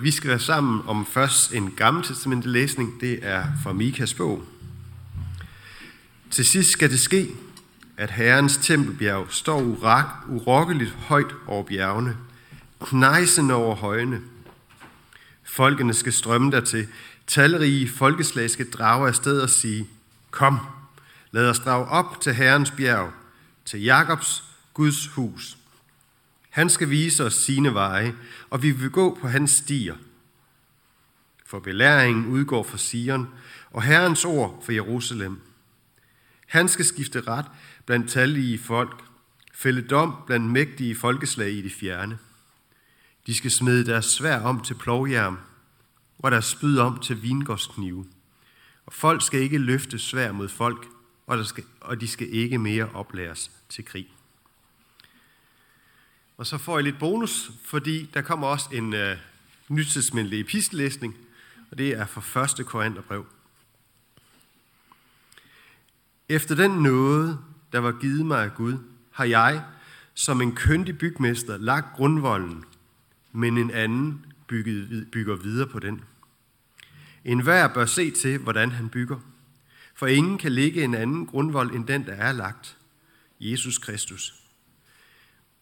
Vi skal være sammen om først en gammeltestamentlig læsning, det er fra Mikas bog. Til sidst skal det ske, at Herrens tempelbjerg står urokkeligt højt over bjergene, knejsende over højene. Folkene skal strømme dertil, talrige folkeslag skal drage afsted og sige, kom, lad os drage op til Herrens bjerg, til Jakobs, Guds hus. Han skal vise os sine veje, og vi vil gå på hans stier. For belæringen udgår fra Sion, og Herrens ord fra Jerusalem. Han skal skifte ret blandt tallige folk, fælde dom blandt mægtige folkeslag i de fjerne. De skal smide deres sværd om til plovjern, og deres spyd om til vingårdsknive. Og folk skal ikke løfte sværd mod folk, og de skal ikke mere oplæres til krig. Og så får jeg lidt bonus, fordi der kommer også en nytidsmindelig epistelæsning, og det er fra 1. Korintherbrev. Efter den nåde, der var givet mig af Gud, har jeg, som en kyndig bygmester, lagt grundvolden, men en anden bygger videre på den. En hver bør se til, hvordan han bygger, for ingen kan lægge en anden grundvold end den, der er lagt, Jesus Kristus.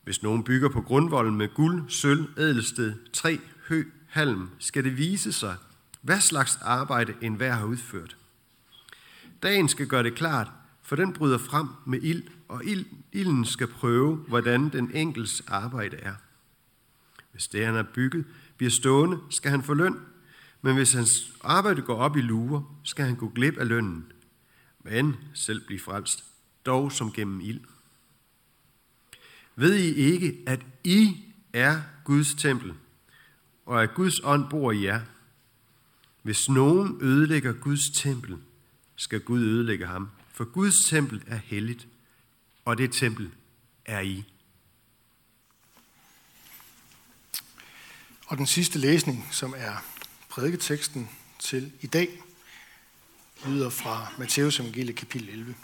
Hvis nogen bygger på grundvolden med guld, sølv, ædelsted, træ, hø, halm, skal det vise sig, hvad slags arbejde enhver har udført. Dagen skal gøre det klart, for den bryder frem med ild, og ilden skal prøve, hvordan den enkeltes arbejde er. Hvis det, han har bygget, bliver stående, skal han få løn, men hvis hans arbejde går op i luer, skal han gå glip af lønnen, men selv blive frelst, dog som gennem ild. Ved I ikke, at I er Guds tempel, og at Guds ånd bor i jer? Hvis nogen ødelægger Guds tempel, skal Gud ødelægge ham. For Guds tempel er helligt, og det tempel er I. Og den sidste læsning, som er prædiketeksten til i dag, lyder fra Matthæusevangeliet kapitel 11.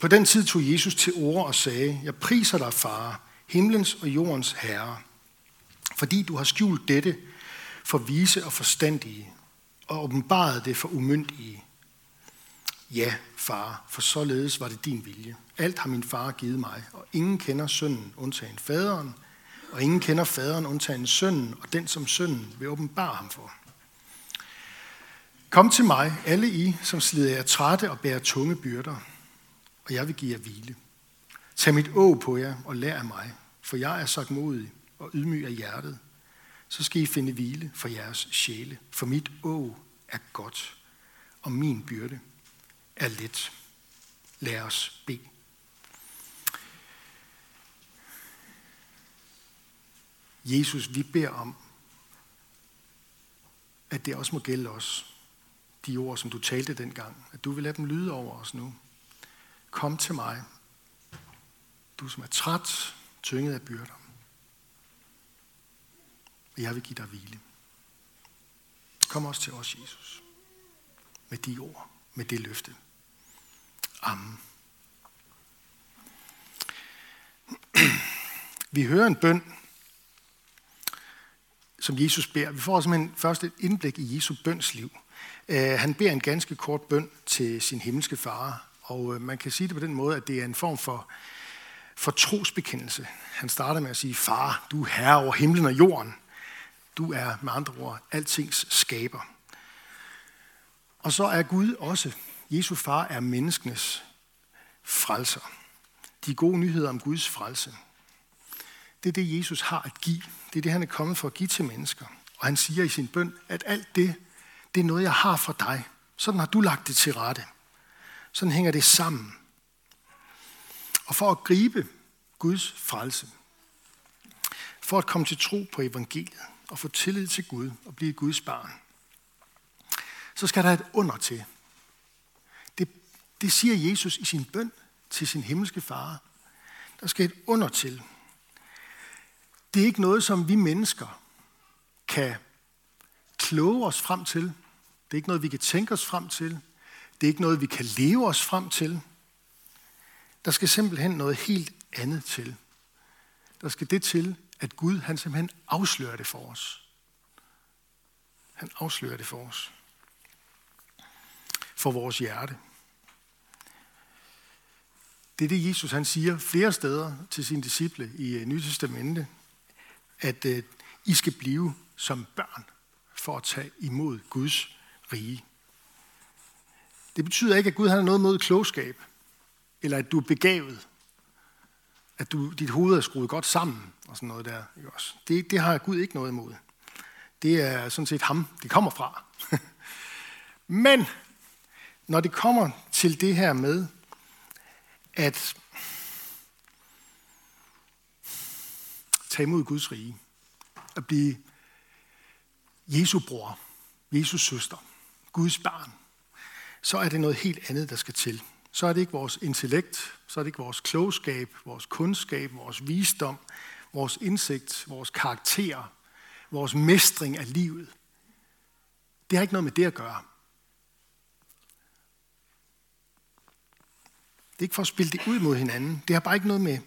På den tid tog Jesus til orde og sagde, jeg priser dig, Far, himlens og jordens herre, fordi du har skjult dette for vise og forstandige, og åbenbaret det for umyndige. Ja, Far, for således var det din vilje. Alt har min far givet mig, og ingen kender sønnen, undtagen faderen, og ingen kender faderen, undtagen sønnen, og den som sønnen vil åbenbare ham for. Kom til mig, alle I, som slider jer trætte og bærer tunge byrder, og jeg vil give jer hvile. Tag mit åg på jer og lær af mig, for jeg er sagtmodig og ydmyg af hjertet. Så skal I finde hvile for jeres sjæle, for mit åg er godt, og min byrde er let. Lad os bede. Jesus, vi beder om, at det også må gælde os, de ord, som du talte dengang, at du vil lade dem lyde over os nu. Kom til mig, du som er træt, tynget af byrder. Og jeg vil give dig hvile. Kom også til os, Jesus, med de ord, med det løfte. Amen. Vi hører en bøn, som Jesus beder. Vi får simpelthen først et indblik i Jesu bøns liv. Han beder en ganske kort bøn til sin himmelske far, og man kan sige det på den måde, at det er en form for trosbekendelse. Han starter med at sige, far, du er herre over himlen og jorden. Du er med andre ord altings skaber. Og så er Gud også. Jesu far er menneskenes frelser. De gode nyheder om Guds frelse. Det er det, Jesus har at give. Det er det, han er kommet for at give til mennesker. Og han siger i sin bøn, at alt det er noget, jeg har for dig. Sådan har du lagt det til rette. Sådan hænger det sammen. Og for at gribe Guds frelse, for at komme til tro på evangeliet og få tillid til Gud og blive Guds barn, så skal der et under til. Det siger Jesus i sin bøn til sin himmelske far. Der skal et under til. Det er ikke noget, som vi mennesker kan kloge os frem til. Det er ikke noget, vi kan tænke os frem til. Det er ikke noget, vi kan leve os frem til. Der skal simpelthen noget helt andet til. Der skal det til, at Gud han simpelthen afslører det for os. Han afslører det for os. For vores hjerte. Det er det, Jesus han siger flere steder til sine disciple i Nye Testamente, at I skal blive som børn for at tage imod Guds rige. Det betyder ikke, at Gud har noget mod klogskab, eller at du er begavet, at dit hoved er skruet godt sammen, og sådan noget der. Det har Gud ikke noget imod. Det er sådan set ham, det kommer fra. Men når det kommer til det her med, at tage imod Guds rige, at blive Jesu bror, Jesu søster, Guds barn, så er det noget helt andet, der skal til. Så er det ikke vores intellekt, så er det ikke vores klogskab, vores kundskab, vores visdom, vores indsigt, vores karakterer, vores mestring af livet. Det har ikke noget med det at gøre. Det er ikke for at spille det ud mod hinanden. Det har bare ikke noget med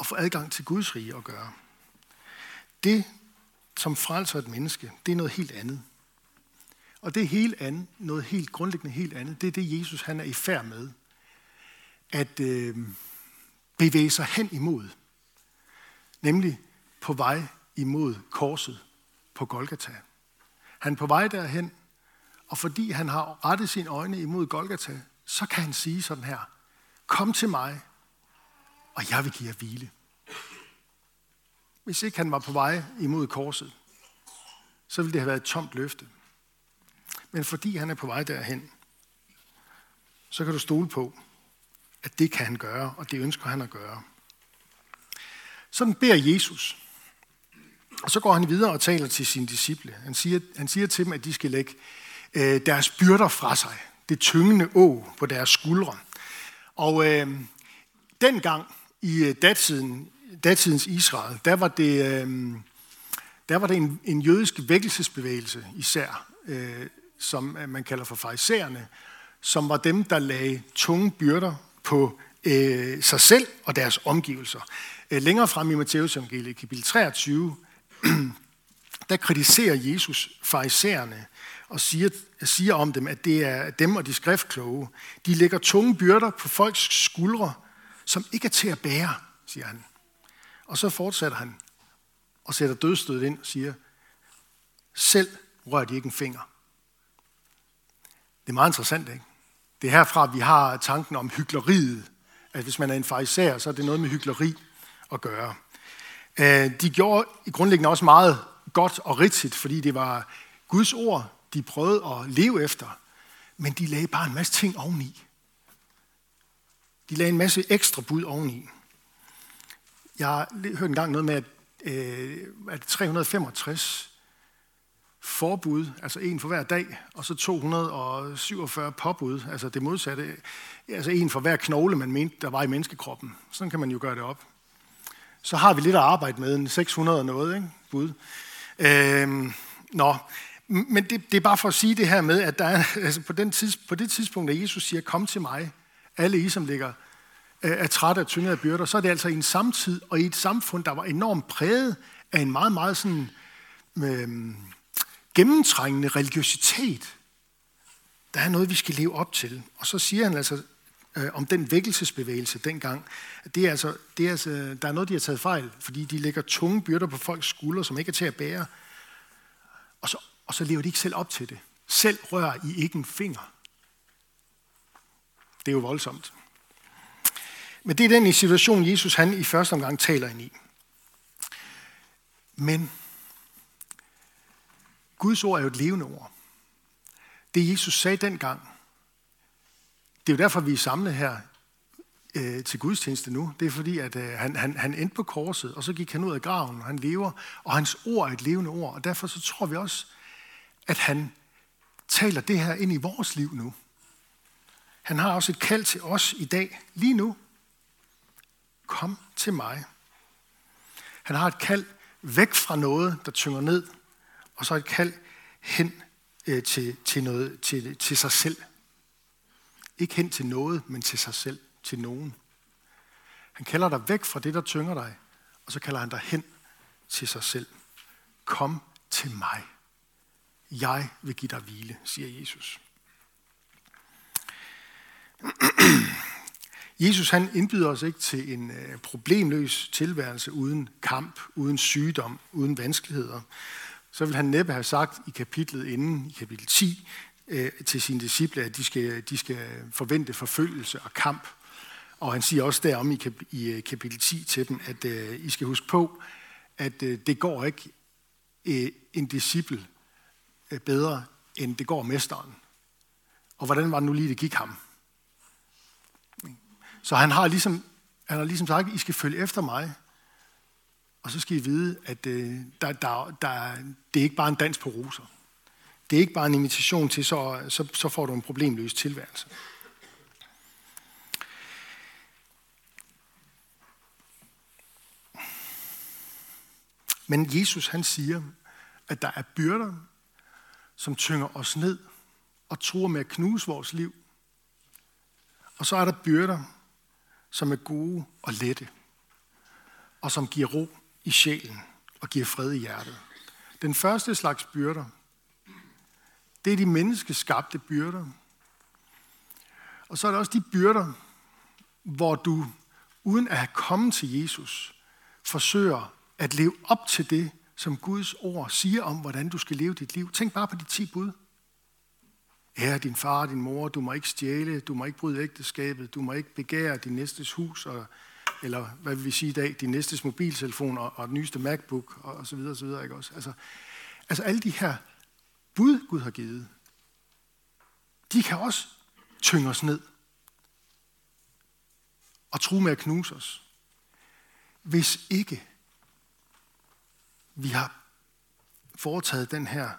at få adgang til Guds rige at gøre. Det, som frelser et menneske, det er noget helt andet. Og det er helt andet, noget helt grundlæggende helt andet. Det er det, Jesus han er i færd med at bevæge sig hen imod. Nemlig på vej imod korset på Golgata. Han er på vej derhen, og fordi han har rettet sine øjne imod Golgata, så kan han sige sådan her: kom til mig, og jeg vil give jer hvile. Hvis ikke han var på vej imod korset, så ville det have været et tomt løfte. Men fordi han er på vej derhen, så kan du stole på, at det kan han gøre, og det ønsker han at gøre. Sådan beder Jesus. Og så går han videre og taler til sine disciple. Han siger til dem, at de skal lægge deres byrder fra sig. Det tyngende åg på deres skuldre. Og dengang i datidens Israel, der var det en jødisk vækkelsesbevægelse især, som man kalder for farisæerne, som var dem, der lagde tunge byrder på sig selv og deres omgivelser. Længere frem i Matthæusevangeliet, kapitel 23, der kritiserer Jesus farisæerne og siger om dem, at det er dem og de skriftkloge. De lægger tunge byrder på folks skuldre, som ikke er til at bære, siger han. Og så fortsætter han og sætter dødsstødet ind og siger, selv rører de ikke en finger. Det er meget interessant, ikke? Det er herfra, vi har tanken om hykleriet. At hvis man er en farisæer, så er det noget med hykleri at gøre. De gjorde grundlæggende også meget godt og rigtigt, fordi det var Guds ord, de prøvede at leve efter. Men de lagde bare en masse ting oveni. De lagde en masse ekstra bud oveni. Jeg har hørt engang noget med, at 365 forbud, altså en for hver dag, og så 247 påbud, altså det modsatte, altså en for hver knogle, man mente, der var i menneskekroppen. Sådan kan man jo gøre det op. Så har vi lidt at arbejde med, en 600 og noget, ikke? Bud. Men det er bare for at sige det her med, at der er, altså på det tidspunkt, da Jesus siger, kom til mig, alle I, som ligger er trætte og tyngede af byrder, så er det altså i en samtid og i et samfund, der var enormt præget af en meget, meget sådan gennemtrængende religiøsitet. Der er noget, vi skal leve op til. Og så siger han altså om den vækkelsesbevægelse dengang, at der er noget, de har taget fejl, fordi de lægger tunge byrder på folks skuldre, som ikke er til at bære. Og så lever de ikke selv op til det. Selv rører I ikke en finger. Det er jo voldsomt. Men det er den situation, Jesus han i første omgang taler ind i. Men Guds ord er jo et levende ord. Det Jesus sagde dengang, det er jo derfor, vi er samlet her til gudstjeneste nu. Det er fordi, at han endte på korset, og så gik han ud af graven, og han lever, og hans ord er et levende ord. Og derfor så tror vi også, at han taler det her ind i vores liv nu. Han har også et kald til os i dag, lige nu. Kom til mig. Han har et kald væk fra noget, der tynger ned, og så et kald hen til noget, til sig selv. Ikke hen til noget, men til sig selv, til nogen. Han kalder dig væk fra det, der tynger dig, og så kalder han dig hen til sig selv. Kom til mig. Jeg vil give dig hvile, siger Jesus. Jesus han indbyder os ikke til en problemløs tilværelse uden kamp, uden sygdom, uden vanskeligheder. Så vil han næppe have sagt i kapitlet inden, i kapitel 10, til sine disciple, at de skal forvente forfølgelse og kamp. Og han siger også derom i kapitel 10 til dem, at I skal huske på, at det går ikke en disciple bedre, end det går mesteren. Og hvordan var det nu lige, det gik ham? Så han har ligesom sagt, I skal følge efter mig, og så skal I vide, at det er ikke bare en dans på roser. Det er ikke bare en invitation til, så får du en problemløs tilværelse. Men Jesus han siger, at der er byrder, som tynger os ned og truer med at knuse vores liv. Og så er der byrder, som er gode og lette, og som giver ro i sjælen og giver fred i hjertet. Den første slags byrder, det er de menneskeskabte byrder. Og så er der også de byrder, hvor du, uden at have kommet til Jesus, forsøger at leve op til det, som Guds ord siger om, hvordan du skal leve dit liv. Tænk bare på de 10 bud. Ære din far og din mor, du må ikke stjæle, du må ikke bryde ægteskabet, du må ikke begære din næstes hus, eller hvad vil vi sige i dag, din næstes mobiltelefon og den nyeste Macbook, og så videre, og så videre, ikke også? Altså alle de her bud, Gud har givet, de kan også tynge os ned og true med at knuse os, hvis ikke vi har foretaget den her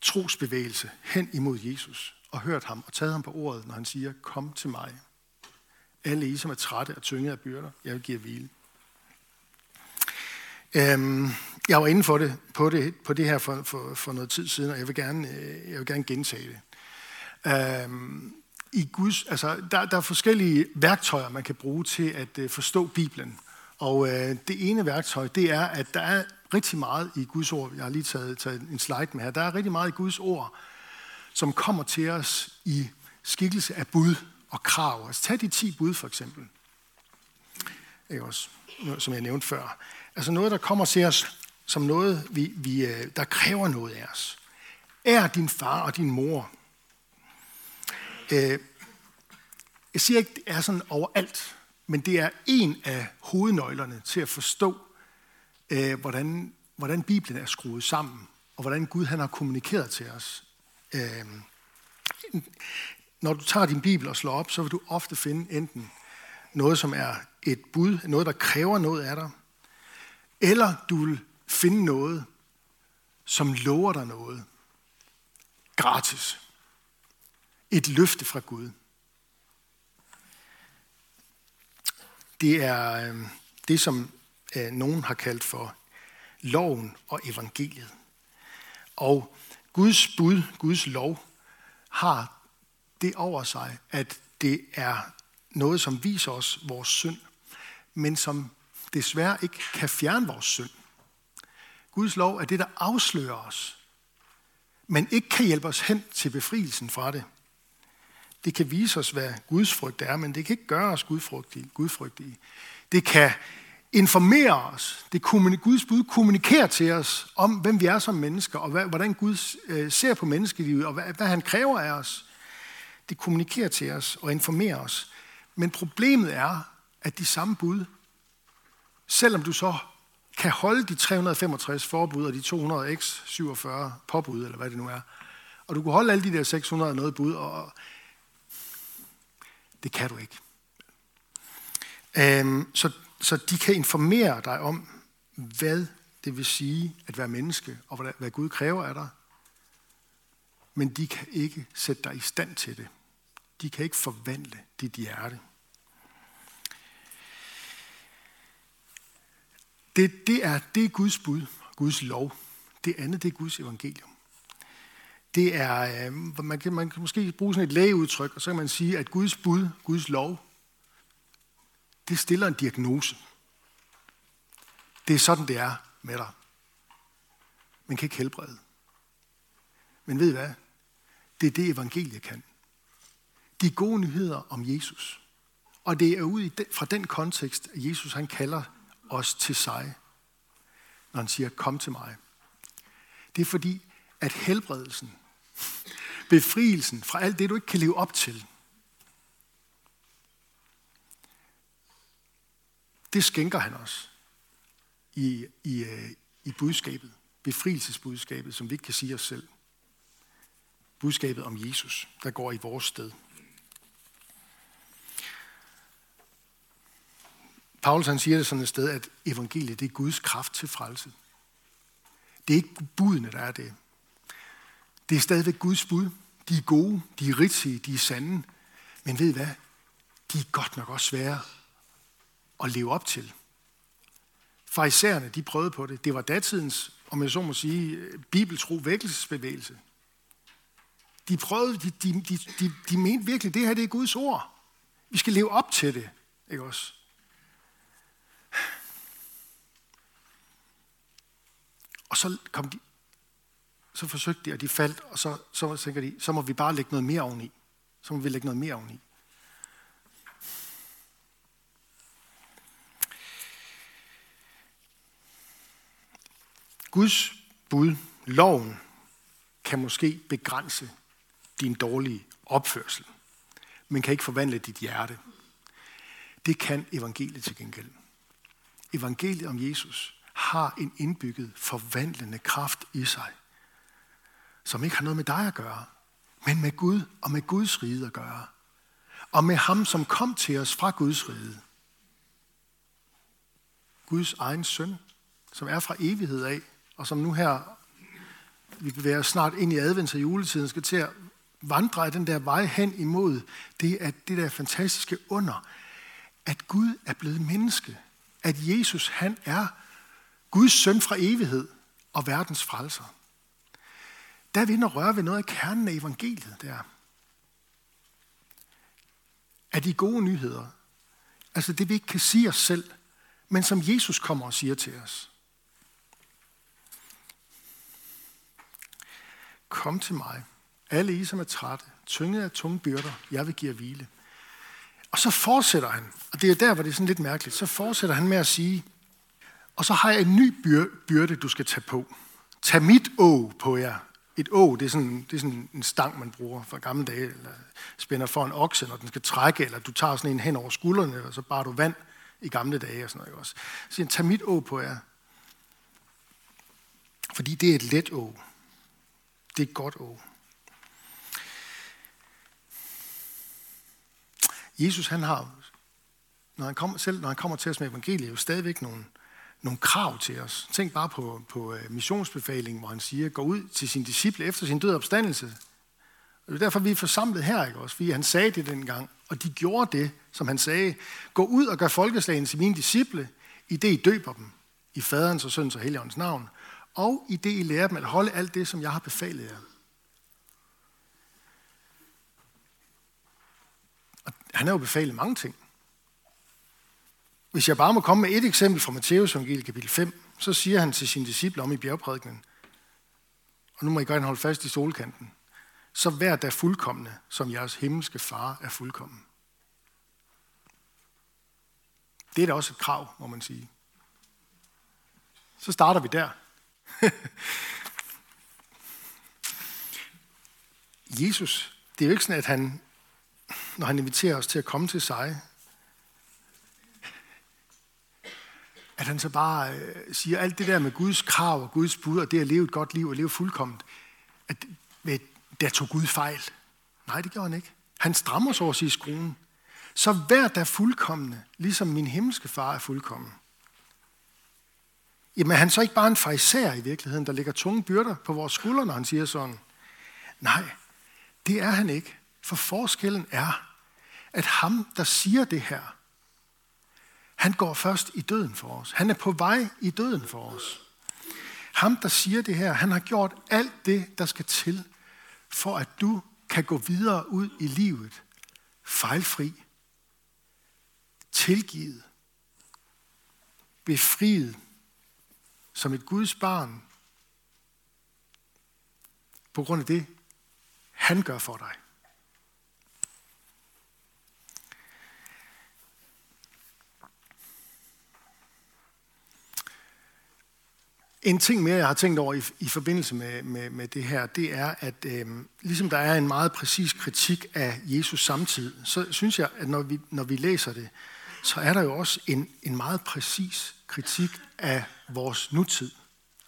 trosbevægelse hen imod Jesus og hørt ham og taget ham på ordet, når han siger, kom til mig. Alle I, som er trætte og tynget af byrder, jeg vil give jer hvile. Jeg var inde på det her for noget tid siden, og jeg vil gerne gentage det. Der er forskellige værktøjer, man kan bruge til at forstå Bibelen. Og det ene værktøj, det er, at der er rigtig meget i Guds ord. Jeg har lige taget en slide med her. Der er rigtig meget i Guds ord, som kommer til os i skikkelse af bud og krav. Altså tag de 10 bud for eksempel. Ikke også, som jeg nævnte før. Altså noget, der kommer til os som noget, vi der kræver noget af os. Ær din far og din mor. Jeg siger ikke, det er sådan overalt, men det er en af hovednøglerne til at forstå, hvordan Bibelen er skruet sammen, og hvordan Gud han har kommunikeret til os. Når du tager din Bibel og slår op, så vil du ofte finde enten noget, som er et bud, noget, der kræver noget af dig, eller du vil finde noget, som lover dig noget. Gratis. Et løfte fra Gud. Det er det, som nogen har kaldt for loven og evangeliet. Og Guds bud, Guds lov, har det over sig, at det er noget, som viser os vores synd, men som desværre ikke kan fjerne vores synd. Guds lov er det, der afslører os, men ikke kan hjælpe os hen til befrielsen fra det. Det kan vise os, hvad Guds frygt er, men det kan ikke gøre os gudfrygtige. Det kan informere os. Guds bud kommunikerer til os om, hvem vi er som mennesker, og hvordan Gud ser på menneskelivet, og hvad han kræver af os. Det kommunikerer til os og informerer os. Men problemet er, at de samme bud, selvom du så kan holde de 365 forbud og de 247 påbud, eller hvad det nu er, og du kan holde alle de der 600 noget bud, og det kan du ikke. Så de kan informere dig om, hvad det vil sige at være menneske, og hvad Gud kræver af dig. Men de kan ikke sætte dig i stand til det. De kan ikke forvandle dit hjerte. Det er Guds bud, Guds lov. Det andet, det er Guds evangelium. Det er, man kan måske bruge sådan et lægeudtryk, og så kan man sige, at Guds bud, Guds lov, det stiller en diagnose. Det er sådan, det er med dig. Man kan ikke helbrede. Men ved I hvad? Det er det, evangeliet kan. De gode nyheder om Jesus. Og det er ud fra den kontekst, at Jesus han kalder os til sig, når han siger, kom til mig. Det er fordi, at helbredelsen, befrielsen fra alt det, du ikke kan leve op til, det skænker han os i budskabet, befrielsesbudskabet, som vi ikke kan sige os selv. Budskabet om Jesus, der går i vores sted. Paulus han siger det sådan et sted, at evangeliet det er Guds kraft til frelse. Det er ikke budene, der er det. Det er stadigvæk Guds bud. De er gode, de er rigtige, de er sande. Men ved I hvad? De er godt nok også svære at leve op til. Farisæerne, de prøvede på det. Det var datidens, om jeg så må sige, bibeltro vækkelsesbevægelse. De prøvede, de mente virkelig, det her det er Guds ord. Vi skal leve op til det, ikke også? Og så kom de, så forsøgte de, og de faldt, og så tænker de, så må vi bare lægge noget mere oveni. Så må vi lægge noget mere oveni. Guds bud, loven, kan måske begrænse din dårlige opførsel, men kan ikke forvandle dit hjerte. Det kan evangeliet til gengæld. Evangeliet om Jesus har en indbygget forvandlende kraft i sig, som ikke har noget med dig at gøre, men med Gud og med Guds rige at gøre. Og med ham, som kom til os fra Guds rige. Guds egen søn, som er fra evighed af, og som nu her, vi bevæger snart ind i advents- og juletiden, skal til at vandre den der vej hen imod det, at det der fantastiske under, at Gud er blevet menneske, at Jesus han er Guds søn fra evighed og verdens frelser. Der er vi inde og røre ved noget af kernen af evangeliet der. Af de gode nyheder, altså det vi ikke kan sige os selv, men som Jesus kommer og siger til os. Kom til mig, alle I som er trætte, tynget af tunge byrder, jeg vil give jer hvile. Og så fortsætter han, og det er der, hvor det er sådan lidt mærkeligt, så fortsætter han med at sige, og så har jeg en ny byrde, du skal tage på. Tag mit åg på jer. Et åg, det er sådan en stang, man bruger fra gamle dage, eller spænder for en okse, når den skal trække, eller du tager sådan en hen over skuldrene, og så barer du vand i gamle dage og sådan noget også. Så siger han, tag mit åg på jer. Fordi det er et let åg. Det er et godt åg. Jesus, han har, når han kommer til os med evangeliet, jo stadigvæk nogle krav til os. Tænk bare på missionsbefalingen, hvor han siger, gå ud til sine disciple efter sin død og opstandelse. Og det er derfor, vi er forsamlet her, ikke også? Fordi han sagde det dengang, og de gjorde det, som han sagde. Gå ud og gør folkeslagene til mine disciple, i det I døber dem, i faderens og søndens og helligåndens navn, og i det I lærer dem at holde alt det, som jeg har befalet jer. Og han har jo befalet mange ting. Hvis jeg bare må komme med et eksempel fra Matthæusevangeliet kapitel 5, så siger han til sine disciple om i bjergprædikenen, og nu må I gerne holde fast i solkanten, så vær da fuldkomne, som jeres himmelske far er fuldkommen. Det er da også et krav, må man sige. Så starter vi der. Jesus, det er jo ikke sådan, at han, når han inviterer os til at komme til sig, at han så bare siger, alt det der med Guds krav og Guds bud, og det at leve et godt liv og leve fuldkomment, at der tog Gud fejl. Nej, det gjorde han ikke. Han strammer så os i skruen. Så vær da fuldkommende, ligesom min himmelske far er fuldkommen. Jamen, er han så ikke bare en farisæer i virkeligheden, der lægger tunge byrder på vores skuldre, når han siger sådan? Nej, det er han ikke. For forskellen er, at ham, der siger det her, han går først i døden for os. Han er på vej i døden for os. Ham, der siger det her, han har gjort alt det, der skal til, for at du kan gå videre ud i livet, fejlfri, tilgivet, befriet, som et Guds barn, på grund af det, han gør for dig. En ting mere, jeg har tænkt over i forbindelse med det her, det er, at ligesom der er en meget præcis kritik af Jesus samtid, så synes jeg, at når vi læser det, så er der jo også en meget præcis kritik af vores nutid.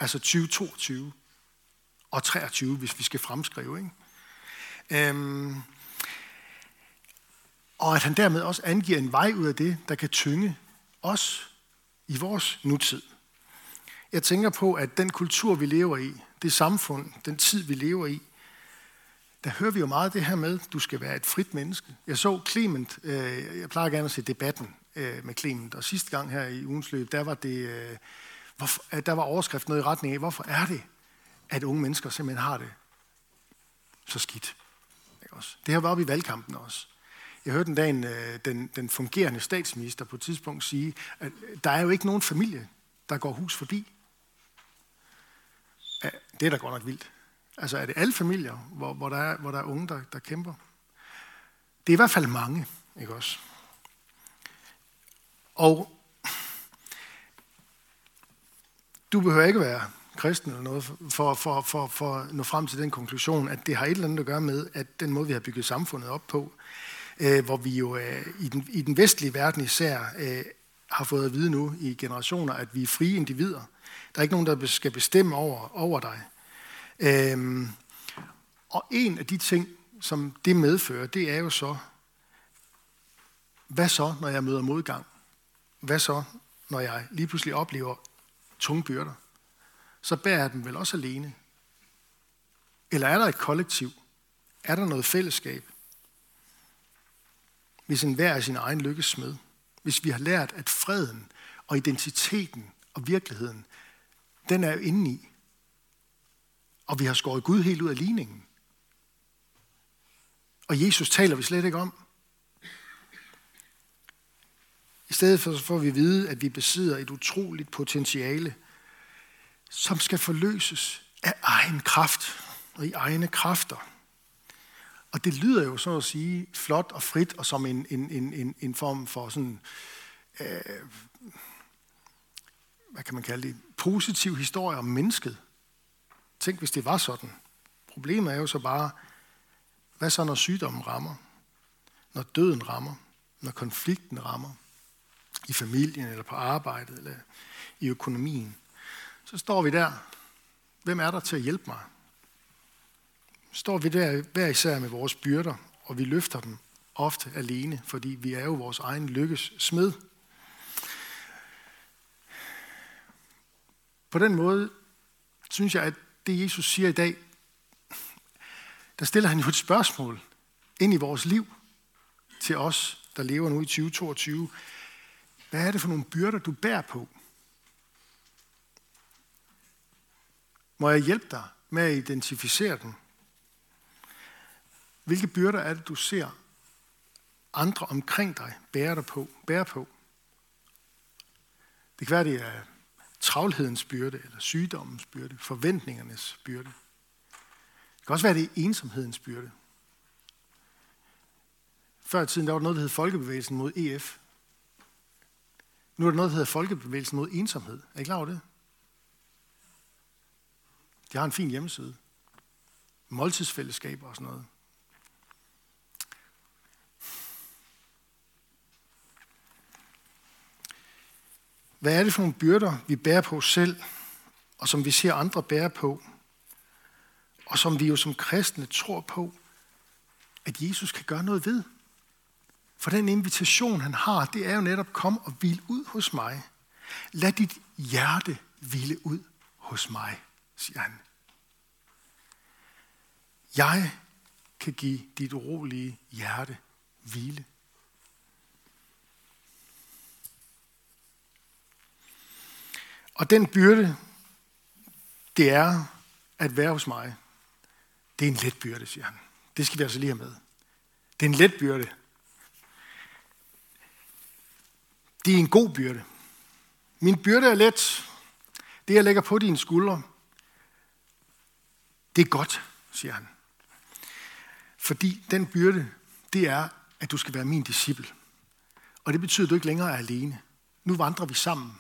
Altså 2022 og 23, hvis vi skal fremskrive, ikke? Og at han dermed også angiver en vej ud af det, der kan tynge os i vores nutid. Jeg tænker på, at den kultur, vi lever i, det samfund, den tid, vi lever i, der hører vi jo meget det her med, at du skal være et frit menneske. Jeg så Clement, jeg plejer gerne at se debatten med Clement, og sidste gang her i ugens løb, der var overskriften noget i retning af, hvorfor er det, at unge mennesker simpelthen har det så skidt? Det her var oppe i valgkampen også. Jeg hørte en dag den fungerende statsminister på et tidspunkt sige, at der er jo ikke nogen familie, der går hus forbi. Ja, det er da godt nok vildt. Altså er det alle familier, hvor der er unge, der kæmper? Det er i hvert fald mange, ikke også? Og du behøver ikke være kristen eller noget for at nå frem til den konklusion, at det har et eller andet at gøre med, at den måde, vi har bygget samfundet op på, hvor vi jo i den vestlige verden især har fået at vide nu i generationer, at vi er frie individer. Der er ikke nogen, der skal bestemme over dig. Og en af de ting, som det medfører, det er jo så, hvad så, når jeg møder modgang? Hvad så, når jeg lige pludselig oplever tunge byrder? Så bærer jeg dem vel også alene? Eller er der et kollektiv? Er der noget fællesskab? Hvis enhver er sin egen lykkes smed. Hvis vi har lært, at freden og identiteten og virkeligheden, den er jo indeni. Og vi har skåret Gud helt ud af ligningen. Og Jesus taler vi slet ikke om. I stedet for får vi at vide, at vi besidder et utroligt potentiale, som skal forløses af egen kraft og i egne kræfter. Og det lyder jo så at sige flot og frit og som en form for sådan, hvad kan man kalde det, positiv historie om mennesket. Tænk, hvis det var sådan. Problemet er jo så bare, hvad så når sygdommen rammer? Når døden rammer? Når konflikten rammer? I familien eller på arbejdet eller i økonomien? Så står vi der. Hvem er der til at hjælpe mig? Står vi der hver især med vores byrder, og vi løfter dem ofte alene, fordi vi er jo vores egen lykkes smed. På den måde synes jeg, at det Jesus siger i dag, der stiller han jo et spørgsmål ind i vores liv til os, der lever nu i 2022. Hvad er det for nogle byrder, du bærer på? Må jeg hjælpe dig med at identificere dem? Hvilke byrder er det, du ser andre omkring dig bære på? Det kan være, det er travlhedens byrde, eller sygdommens byrde, forventningernes byrde. Det kan også være, det er ensomhedens byrde. Før i tiden, der var noget, der hed Folkebevægelsen mod EF. Nu er der noget, der hedder Folkebevægelsen mod ensomhed. Er I klar over det? De har en fin hjemmeside. Måltidsfællesskaber og sådan noget. Hvad er det for nogle byrder, vi bærer på selv, og som vi ser andre bære på, og som vi jo som kristne tror på, at Jesus kan gøre noget ved? For den invitation, han har, det er jo netop, kom og hvil ud hos mig. Lad dit hjerte hvile ud hos mig, siger han. Jeg kan give dit urolige hjerte hvile. Og den byrde, det er at være hos mig. Det er en let byrde, siger han. Det skal vi altså lige have med. Det er en let byrde. Det er en god byrde. Min byrde er let. Det, jeg lægger på dine skuldre, det er godt, siger han. Fordi den byrde, det er, at du skal være min discipel. Og det betyder, at du ikke længere er alene. Nu vandrer vi sammen.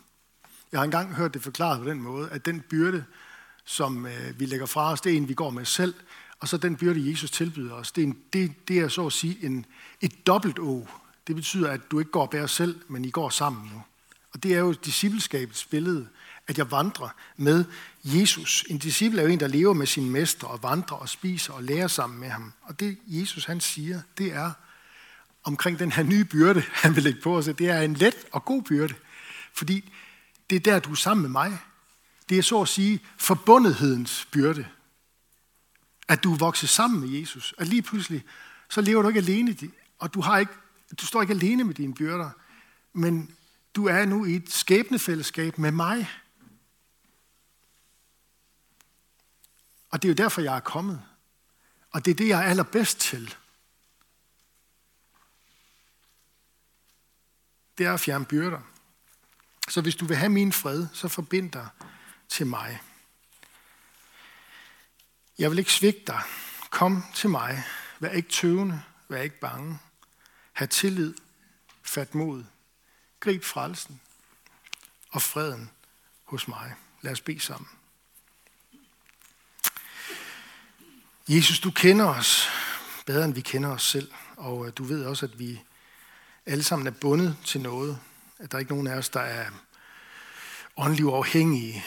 Jeg har engang hørt det forklaret på den måde, at den byrde, som vi lægger fra os, det er en, vi går med selv. Og så den byrde, Jesus tilbyder os, det er så at sige et dobbelt å. Det betyder, at du ikke går og bærer selv, men I går sammen nu. Og det er jo discipleskabets billede, at jeg vandrer med Jesus. En disciple er jo en, der lever med sin mester og vandrer og spiser og lærer sammen med ham. Og det Jesus han siger, det er omkring den her nye byrde, han vil lægge på os. Det er en let og god byrde, fordi det er der, du er sammen med mig. Det er så at sige forbundethedens byrde. At du er vokset sammen med Jesus. At lige pludselig, så lever du ikke alene, og du står ikke alene med dine byrder, men du er nu i et skæbnefællesskab med mig. Og det er jo derfor, jeg er kommet. Og det er det, jeg er allerbedst til. Det er at fjerne byrder. Så hvis du vil have min fred, så forbind dig til mig. Jeg vil ikke svigte dig. Kom til mig. Vær ikke tøvende. Vær ikke bange. Hav tillid. Fat mod. Grib frelsen og freden hos mig. Lad os bede sammen. Jesus, du kender os bedre, end vi kender os selv. Og du ved også, at vi alle sammen er bundet til noget. At der ikke er nogen af os, der er åndelig afhængige,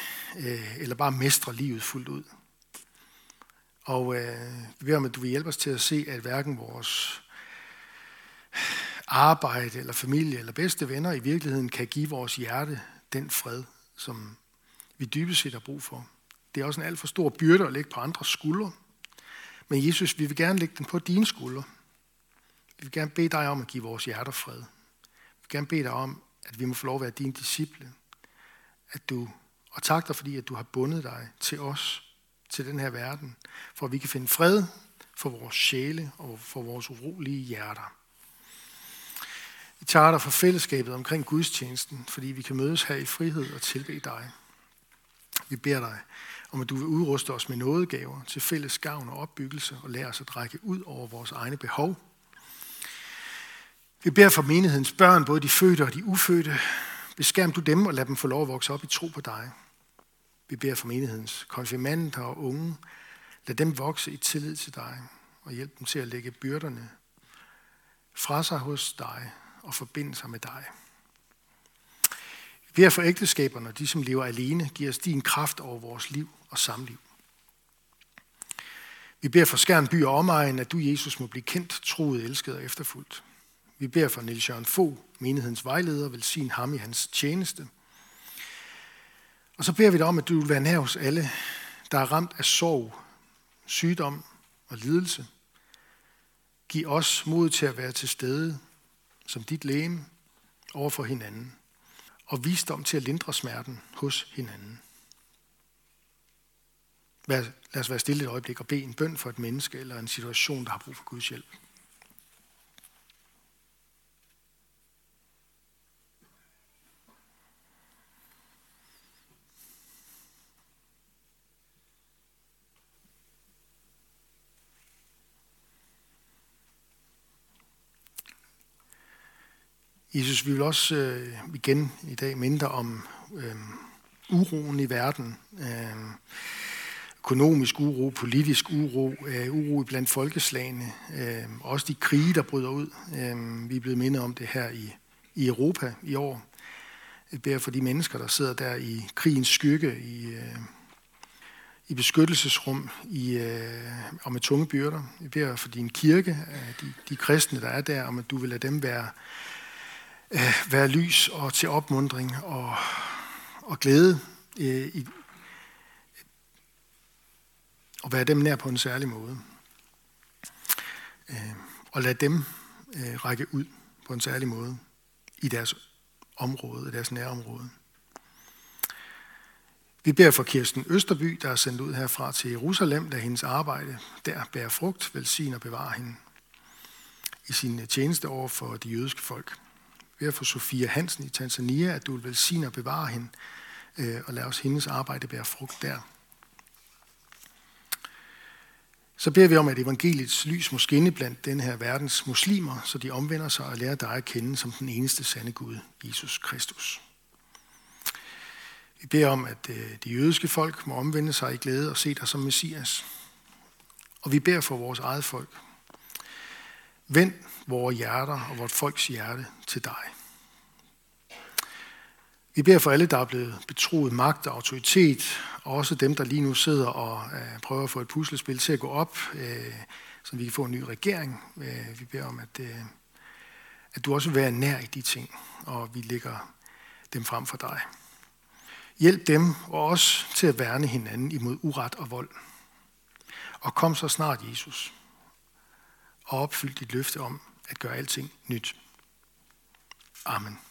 eller bare mestrer livet fuldt ud. Og vi beder om, at du vil hjælpe os til at se, at hverken vores arbejde eller familie eller bedste venner i virkeligheden kan give vores hjerte den fred, som vi dybest set har brug for. Det er også en alt for stor byrde at lægge på andres skuldre. Men Jesus, vi vil gerne lægge den på dine skuldre. Vi vil gerne bede dig om at give vores hjerter fred. Vi vil gerne bede dig om, at vi må få lov at være dine disciple. Og tak dig, fordi at du har bundet dig til os, til den her verden, for at vi kan finde fred for vores sjæle og for vores urolige hjerter. Vi tager dig for fællesskabet omkring gudstjenesten, fordi vi kan mødes her i frihed og tilbede dig. Vi beder dig om, at du vil udruste os med nådegaver til fælles gavn og opbyggelse og lære os at række ud over vores egne behov. Vi beder for menighedens børn, både de fødte og de ufødte. Beskærm du dem og lad dem få lov at vokse op i tro på dig. Vi beder for menighedens konfirmander og unge. Lad dem vokse i tillid til dig og hjælp dem til at lægge byrderne fra sig hos dig og forbinde sig med dig. Vi beder for ægteskaberne og de, som lever alene, giver os din kraft over vores liv og samliv. Vi beder for Skjern by og omegn, at du, Jesus, må blive kendt, troet, elsket og efterfulgt. Vi beder for Niels Jørgen Fogh, menighedens vejleder, velsign ham i hans tjeneste. Og så beder vi dig om, at du vil være nær hos alle, der er ramt af sorg, sygdom og lidelse. Giv os mod til at være til stede som dit legeme overfor hinanden, og visdom til at lindre smerten hos hinanden. Lad os være stille et øjeblik og bede en bøn for et menneske eller en situation, der har brug for Guds hjælp. Jesus, vi vil også igen i dag minde om uroen i verden. Økonomisk uro, politisk uro, uro blandt folkeslagene. Også de krige, der bryder ud. Vi er blevet mindet om det her i Europa i år. Jeg beder for de mennesker, der sidder der i krigens skygge, i beskyttelsesrum og med tunge byrder. Jeg beder for din kirke, de kristne, der er der, om at du vil lade dem være lys og til opmuntring og glæde og være dem nær på en særlig måde. Og lade dem række ud på en særlig måde i deres område, i deres nærområde. Vi beder for Kirsten Østerby, der er sendt ud herfra til Jerusalem, da hendes arbejde der bærer frugt, velsign og bevarer hende i sin tjeneste over for de jødiske folk. Vi beder for Sofia Hansen i Tanzania, at du vil velsigne og bevare hende, og lad os hendes arbejde bære frugt der. Så beder vi om, at evangeliets lys må skinne blandt denne her verdens muslimer, så de omvender sig og lærer dig at kende som den eneste sande Gud, Jesus Kristus. Vi beder om, at de jødiske folk må omvende sig i glæde og se dig som Messias. Og vi beder for vores eget folk. Vend vores hjerter og vort folks hjerte til dig. Vi beder for alle, der er blevet betroet magt og autoritet, og også dem, der lige nu sidder og prøver at få et puslespil til at gå op, så vi kan få en ny regering. Vi beder om, at du også vil være nær i de ting, og vi lægger dem frem for dig. Hjælp dem og os til at værne hinanden imod uret og vold. Og kom så snart, Jesus, og opfyld dit løfte om at gøre alting nyt. Amen.